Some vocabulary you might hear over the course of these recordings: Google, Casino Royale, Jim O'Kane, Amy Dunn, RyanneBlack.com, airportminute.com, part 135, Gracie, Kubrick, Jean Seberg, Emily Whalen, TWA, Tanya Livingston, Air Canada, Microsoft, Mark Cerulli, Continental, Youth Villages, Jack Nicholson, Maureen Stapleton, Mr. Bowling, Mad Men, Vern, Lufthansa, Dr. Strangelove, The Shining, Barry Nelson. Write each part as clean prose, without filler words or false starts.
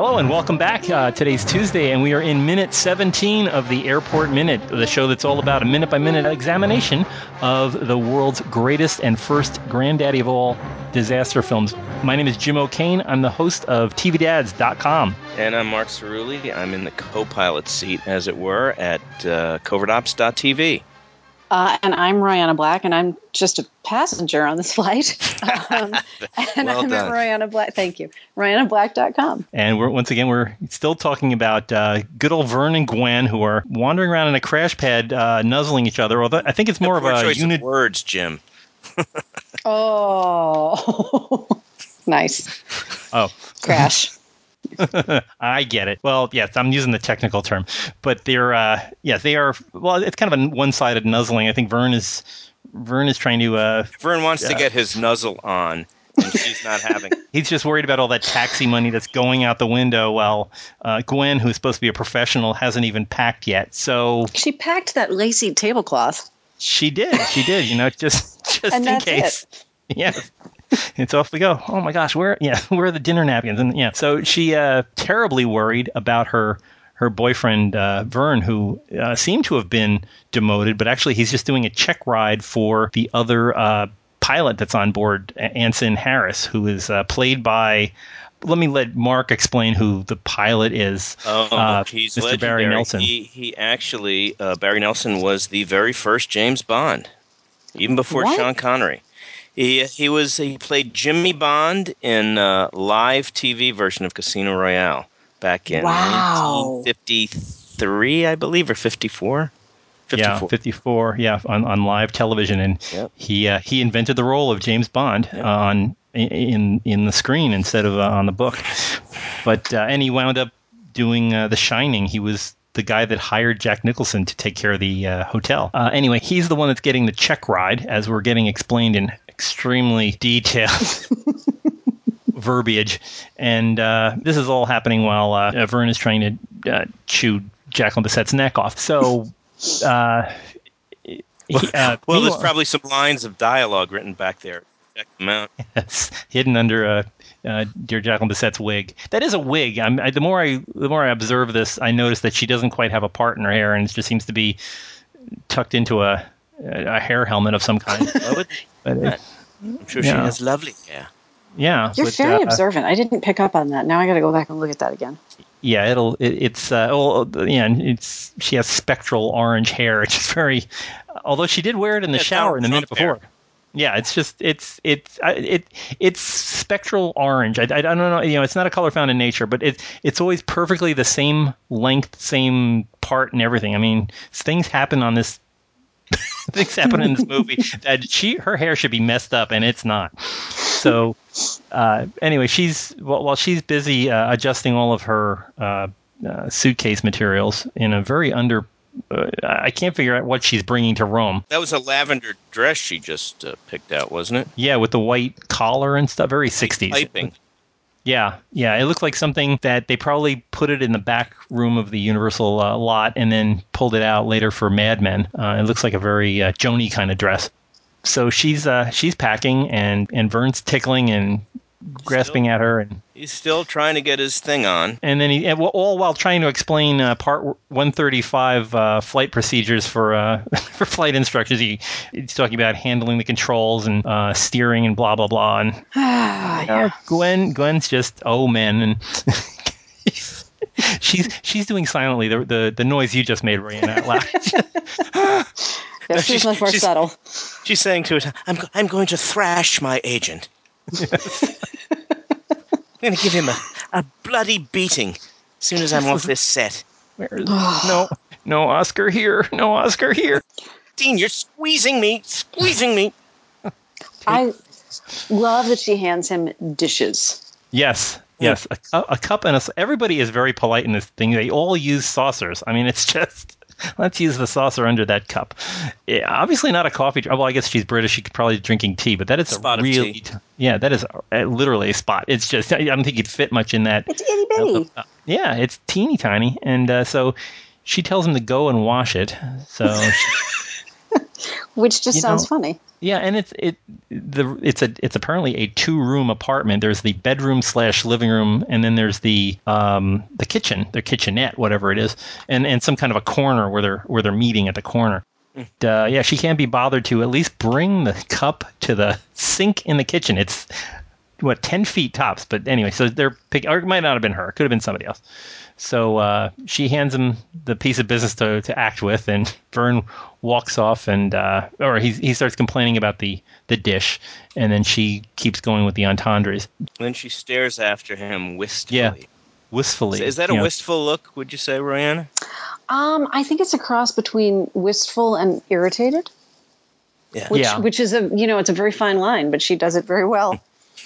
Hello and welcome back. Today's Tuesday and we are in minute 17 of the Airport Minute, the show that's all about a minute-by-minute examination of the world's greatest and first granddaddy of all disaster films. My name is Jim O'Kane. I'm the host of TVDads.com. And I'm Mark Cerulli. I'm in the co-pilot seat, as it were, at covertops.tv. And I'm Ryanne Black, and I'm just a passenger on this flight. And well I'm done. At Ryanne Black. Thank you. RyanneBlack.com. And we're still talking about good old Vern and Gwen, who are wandering around in a crash pad, nuzzling each other. Although I think it's more of a unit words, Jim. Oh, nice. Oh, crash. I get it. Well, yes, I'm using the technical term, but they are. Well, it's kind of a one-sided nuzzling. I think Vern is trying to. Vern wants to get his nuzzle on, and she's not having. He's just worried about all that taxi money that's going out the window. While Gwen, who's supposed to be a professional, hasn't even packed yet. So she packed that lacy tablecloth. She did. She did. You know, just and in that's case. It. Yeah. It's off we go. Oh my gosh, where are the dinner napkins? And yeah, so she terribly worried about her boyfriend Vern, who seemed to have been demoted, but actually he's just doing a check ride for the other pilot that's on board, Anson Harris, who is played by. Let me let Mark explain who the pilot is. He's Mr. legendary. Barry Nelson. He actually Barry Nelson was the very first James Bond, even before Sean Connery. He played Jimmy Bond in a live TV version of Casino Royale back in 1953, I believe, or 54. 54. Yeah, 54. Yeah, on live television, and he invented the role of James Bond on in the screen instead of on the book. But and he wound up doing The Shining. He was the guy that hired Jack Nicholson to take care of the hotel. Anyway, he's the one that's getting the check ride, as we're getting explained in extremely detailed verbiage. And this is all happening while Vern is trying to chew Jacqueline Bissette's neck off. So, there's probably some lines of dialogue written back there. Check them out. Yes, hidden under a. Dear Jacqueline Bissette's wig. That is a wig. The more I observe this, I notice that she doesn't quite have a part in her hair, and it just seems to be tucked into a hair helmet of some kind. I'm sure she has lovely hair. Yeah, you're very observant. I didn't pick up on that. Now I got to go back and look at that again. Yeah, she has spectral orange hair. It's just very. Although she did wear it in the shower in the minute before. Yeah, it's spectral orange. I don't know, you know, it's not a color found in nature, but it's always perfectly the same length, same part, and everything. I mean, things happen in this movie that her hair should be messed up, and it's not. So anyway, while she's busy adjusting all of her suitcase materials in a very under. I can't figure out what she's bringing to Rome. That was a lavender dress she just picked out, wasn't it? Yeah, with the white collar and stuff. Very 60s. Piping. Yeah. It looked like something that they probably put it in the back room of the Universal lot and then pulled it out later for Mad Men. It looks like a very Joanie kind of dress. So she's packing, and Vern's tickling and grasping at her, and he's still trying to get his thing on, and then all while trying to explain part 135 flight procedures for flight instructors. He's talking about handling the controls and steering and blah blah blah, and Gwen's just and she's doing silently the noise you just made, Ryan, out loud. Yeah, no, she's much more subtle. She's saying to it, "I'm going to thrash my agent." I'm going to give him a bloody beating as soon as I'm off this set. No Oscar here. No Oscar here. Dean, you're squeezing me. I love that she hands him dishes. Yes. A cup and everybody is very polite in this thing. They all use saucers. I mean, it's just. Let's use the saucer under that cup. Yeah, obviously not a coffee. Well, I guess she's British. She could probably be drinking tea, but that is a really tea. Yeah, that is literally a spot. It's just I don't think you'd fit much in that. It's itty bitty. Yeah, it's teeny tiny, and so she tells him to go and wash it. So which just sounds funny. Yeah, and it's apparently a 2-room apartment. There's the bedroom / living room, and then there's the kitchen, the kitchenette, whatever it is, and some kind of a corner where they're meeting at the corner. Yeah, she can't be bothered to at least bring the cup to the sink in the kitchen. It's 10 feet tops, but anyway, so they're picking. Or it might not have been her; it could have been somebody else. So she hands him the piece of business to act with, and Vern walks off, and or he starts complaining about the dish, and then she keeps going with the entendres. And then she stares after him wistfully. Yeah, wistfully. Is that a wistful look? Would you say, Ryanne? I think it's a cross between wistful and irritated. Yeah, which is it's a very fine line, but she does it very well.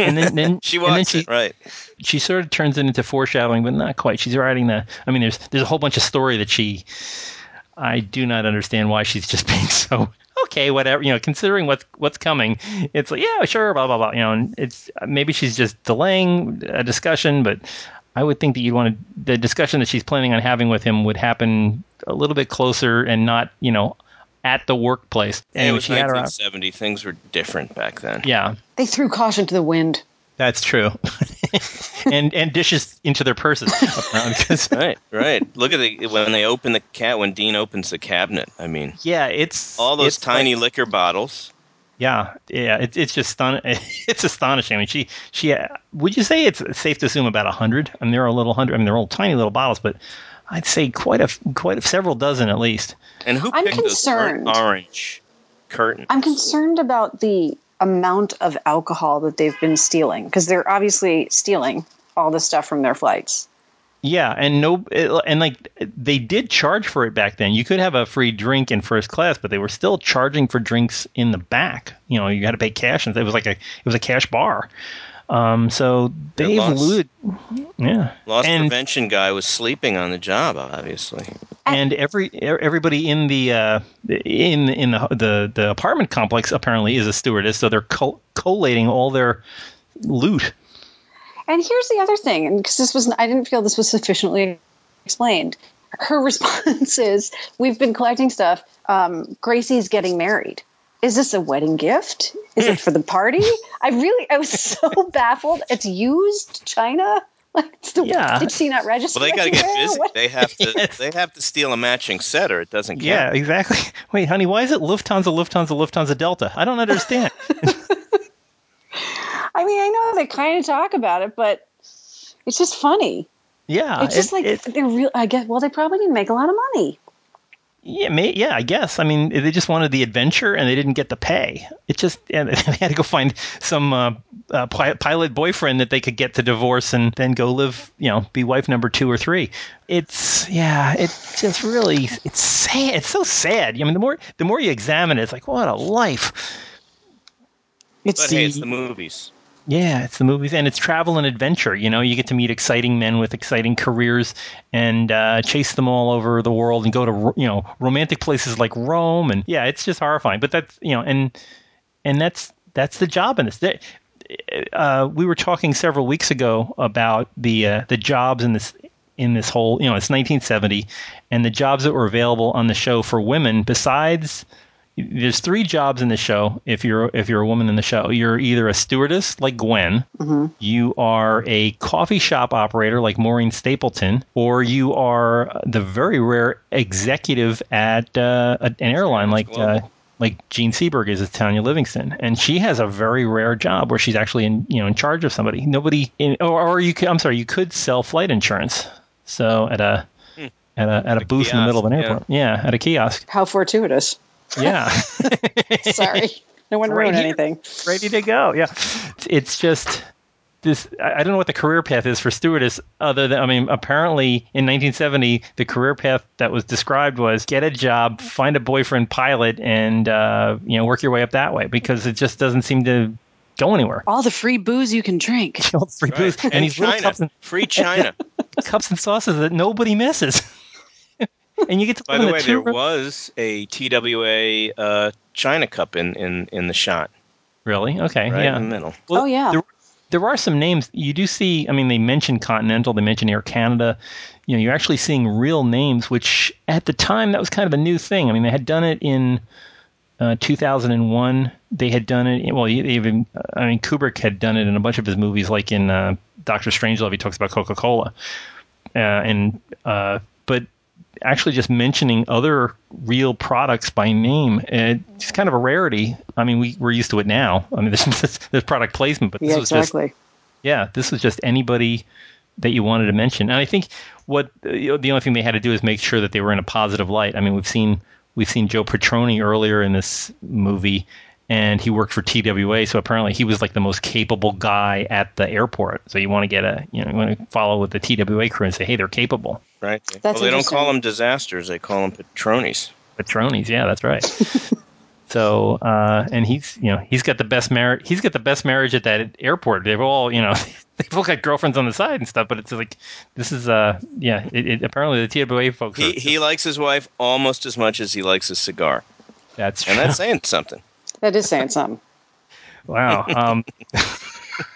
And then she walks it, right. She sort of turns it into foreshadowing, but not quite. She's writing there's a whole bunch of story that I do not understand why she's just being so okay, whatever, considering what's coming. It's like, yeah, sure, blah, blah, blah, and it's maybe she's just delaying a discussion, but I would think that the discussion that she's planning on having with him would happen a little bit closer and not, at the workplace. And it was 1970. Things were different back then. Yeah. They threw caution to the wind. That's true. and dishes into their purses. Right. Look at when Dean opens the cabinet. I mean. Yeah, it's. All those tiny liquor bottles. Yeah. Yeah. It's just it's astonishing. I mean, she would you say it's safe to assume about 100? I mean, there are they're all tiny little bottles, but I'd say quite a several dozen at least. And who picked those orange curtains? I'm concerned about the amount of alcohol that they've been stealing, because they're obviously stealing all the stuff from their flights. Yeah, they did charge for it back then. You could have a free drink in first class, but they were still charging for drinks in the back. You had to pay cash, and it was a cash bar. So they've looted. Yeah. Prevention guy was sleeping on the job, obviously. And everybody in the apartment complex apparently is a stewardess, so they're collating all their loot. And here's the other thing, and because I didn't feel this was sufficiently explained. Her response is, "We've been collecting stuff. Gracie's getting married. Is this a wedding gift? Is it for the party?" I was so baffled. It's used China. Like, did she not register? Well, they got to get busy. They have to steal a matching set, or it doesn't count. Yeah, exactly. Wait, honey, why is it Lufthansa, Delta? I don't understand. I mean, I know they kind of talk about it, but it's just funny. Yeah, it's just they're real. I guess. Well, they probably didn't make a lot of money. Yeah, I guess. I mean, they just wanted the adventure, and they didn't get the pay. They had to go find some pilot boyfriend that they could get to divorce, and then go live, be wife number 2 or 3. It's just really, it's sad. It's so sad. I mean, the more you examine it, it's like, what a life. It's the movies. Yeah, it's the movies, and it's travel and adventure. You get to meet exciting men with exciting careers and chase them all over the world and go to romantic places like Rome, and yeah, it's just horrifying. But that's and that's the job in this. We were talking several weeks ago about the jobs in this whole it's 1970, and the jobs that were available on the show for women besides. There's 3 jobs in the show. If you're a woman in the show, you're either a stewardess like Gwen, mm-hmm. you are a coffee shop operator like Maureen Stapleton, or you are the very rare executive at an airline like Jean Seberg is at Tanya Livingston, and she has a very rare job where she's actually in charge of somebody. You could sell flight insurance. So at a booth kiosk, in the middle of an airport, yeah at a kiosk. How fortuitous. Yeah. Sorry. No one ruined anything. Ready to go. Yeah. It's just this. I don't know what the career path is for stewardess other than, apparently in 1970, the career path that was described was get a job, find a boyfriend pilot, and, work your way up that way, because it just doesn't seem to go anywhere. All the free booze you can drink. All the free booze. And these little cups and, free China. Cups and sauces that nobody misses. And you get to By the way, there was a TWA China Cup in the shot. Really? Okay. Right in the middle. Well, oh, yeah. There are some names. You do see, they mention Continental, they mention Air Canada. You're actually seeing real names, which at the time, that was kind of a new thing. They had done it in 2001, they had done it. Well, even Kubrick had done it in a bunch of his movies, like in Dr. Strangelove, he talks about Coca-Cola, but actually just mentioning other real products by name, it's kind of a rarity. I mean, we're used to it now. I mean, there's product placement, but this was just anybody that you wanted to mention. And I think the only thing they had to do is make sure that they were in a positive light. I mean, we've seen Joe Petroni earlier in this movie, and he worked for TWA, so apparently he was like the most capable guy at the airport. So you want to you want to follow with the TWA crew and say, hey, they're capable. Right. Well, they don't call them disasters; they call them Petronis. Petronis, yeah, that's right. So, and he's got the best marriage. He's got the best marriage at that airport. They've all got girlfriends on the side and stuff. But it's like this is apparently the TWA folks. He likes his wife almost as much as he likes his cigar. That's true. And that's saying something. That is saying something. Wow.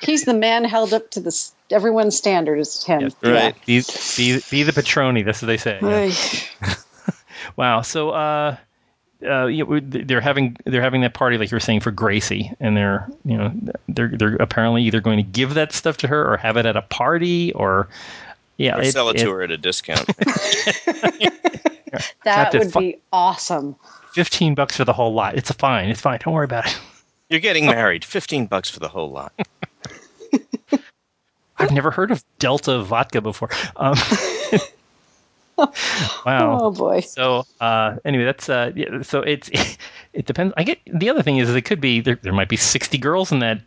He's the man held up to everyone's standard is him. Yes, right. Yeah. Be the Petroni. That's what they say. Yeah. Wow. So they're having that party, like you were saying, for Gracie, and they're apparently either going to give that stuff to her or have it at a party or sell it to her at a discount. That would be awesome. $15 for the whole lot. It's fine. Don't worry about it. You're getting married. $15 for the whole lot. I've never heard of Delta vodka before. Wow. Oh boy. So anyway, that's so it depends. I get the other thing is it could be there might be 60 girls in that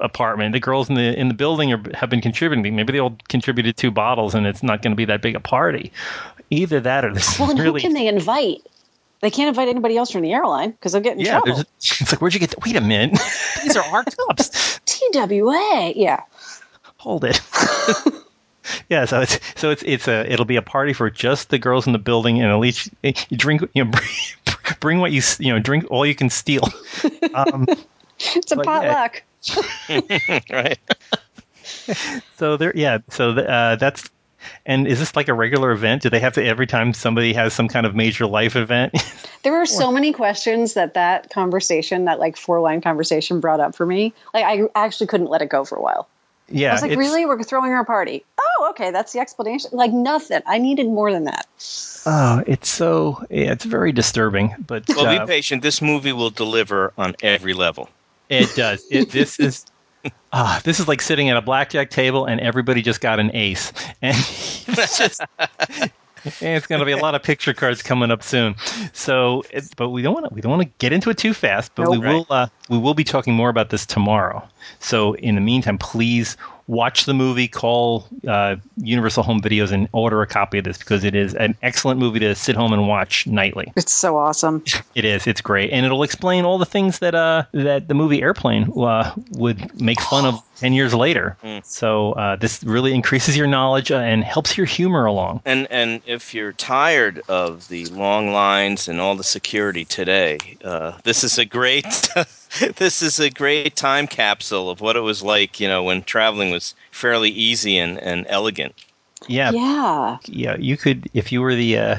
apartment. The girls in the building have been contributing. Maybe they all contributed 2 bottles, and it's not going to be that big a party. Either that or this. Well, who can they invite? They can't invite anybody else from the airline because they'll get in trouble. It's like, where'd you get that? Wait a minute. These are our cups. TWA. Yeah. Hold it. Yeah. So it'll be a party for just the girls in the building, and at least you drink, bring what drink all you can steal. It's a potluck. Yeah. Right. So there. Yeah. So that's. And is this like a regular event? Do they have to every time somebody has some kind of major life event? There were so many questions that conversation, that like 4-line conversation brought up for me. Like I actually couldn't let it go for a while. Yeah, I was like, really? We're throwing her a party? Oh, okay. That's the explanation. Like nothing. I needed more than that. Oh, it's very disturbing. But be patient. This movie will deliver on every level. It does. This is like sitting at a blackjack table and everybody just got an ace. And it's going to be a lot of picture cards coming up soon. So, but we don't want to get into it too fast. But we will be talking more about this tomorrow. So in the meantime, please watch the movie. Call Universal Home Videos and order a copy of this because it is an excellent movie to sit home and watch nightly. It's so awesome. It is. It's great, and it'll explain all the things that the movie Airplane would make fun of 10 years later. Mm. So this really increases your knowledge and helps your humor along. And if you're tired of the long lines and all the security today, this is a great. This is a great time capsule of what it was like, when traveling was fairly easy and elegant. Yeah. Yeah. Yeah. You could, if you were the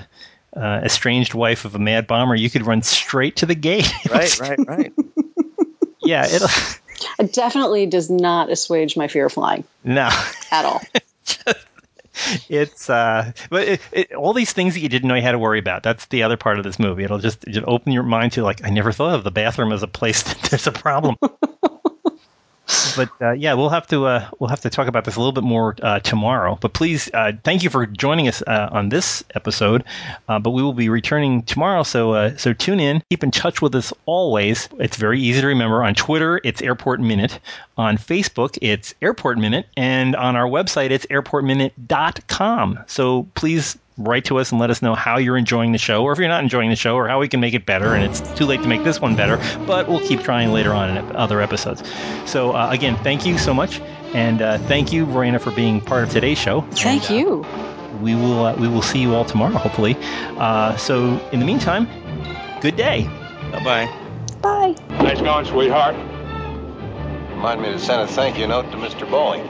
estranged wife of a mad bomber, you could run straight to the gate. Right. Yeah. It definitely does not assuage my fear of flying. No. At all. It's but all these things that you didn't know you had to worry about. That's the other part of this movie. It'll just open your mind to like I never thought of the bathroom as a place that there's a problem. But we'll have to talk about this a little bit more tomorrow. But please, thank you for joining us on this episode. But we will be returning tomorrow, so tune in. Keep in touch with us always. It's very easy to remember. On Twitter, it's Airport Minute. On Facebook, it's Airport Minute, and on our website, it's airportminute.com. So please write to us and let us know how you're enjoying the show, or if you're not enjoying the show, or how we can make it better. And it's too late to make this one better, but we'll keep trying later on in other episodes. So again, thank you so much, and thank you, Ryanne, for being part of today's show. Thank you. We will see you all tomorrow, hopefully. So in the meantime, good day. Bye. Nice going, sweetheart. Remind me to send a thank you note to Mr. Bowling.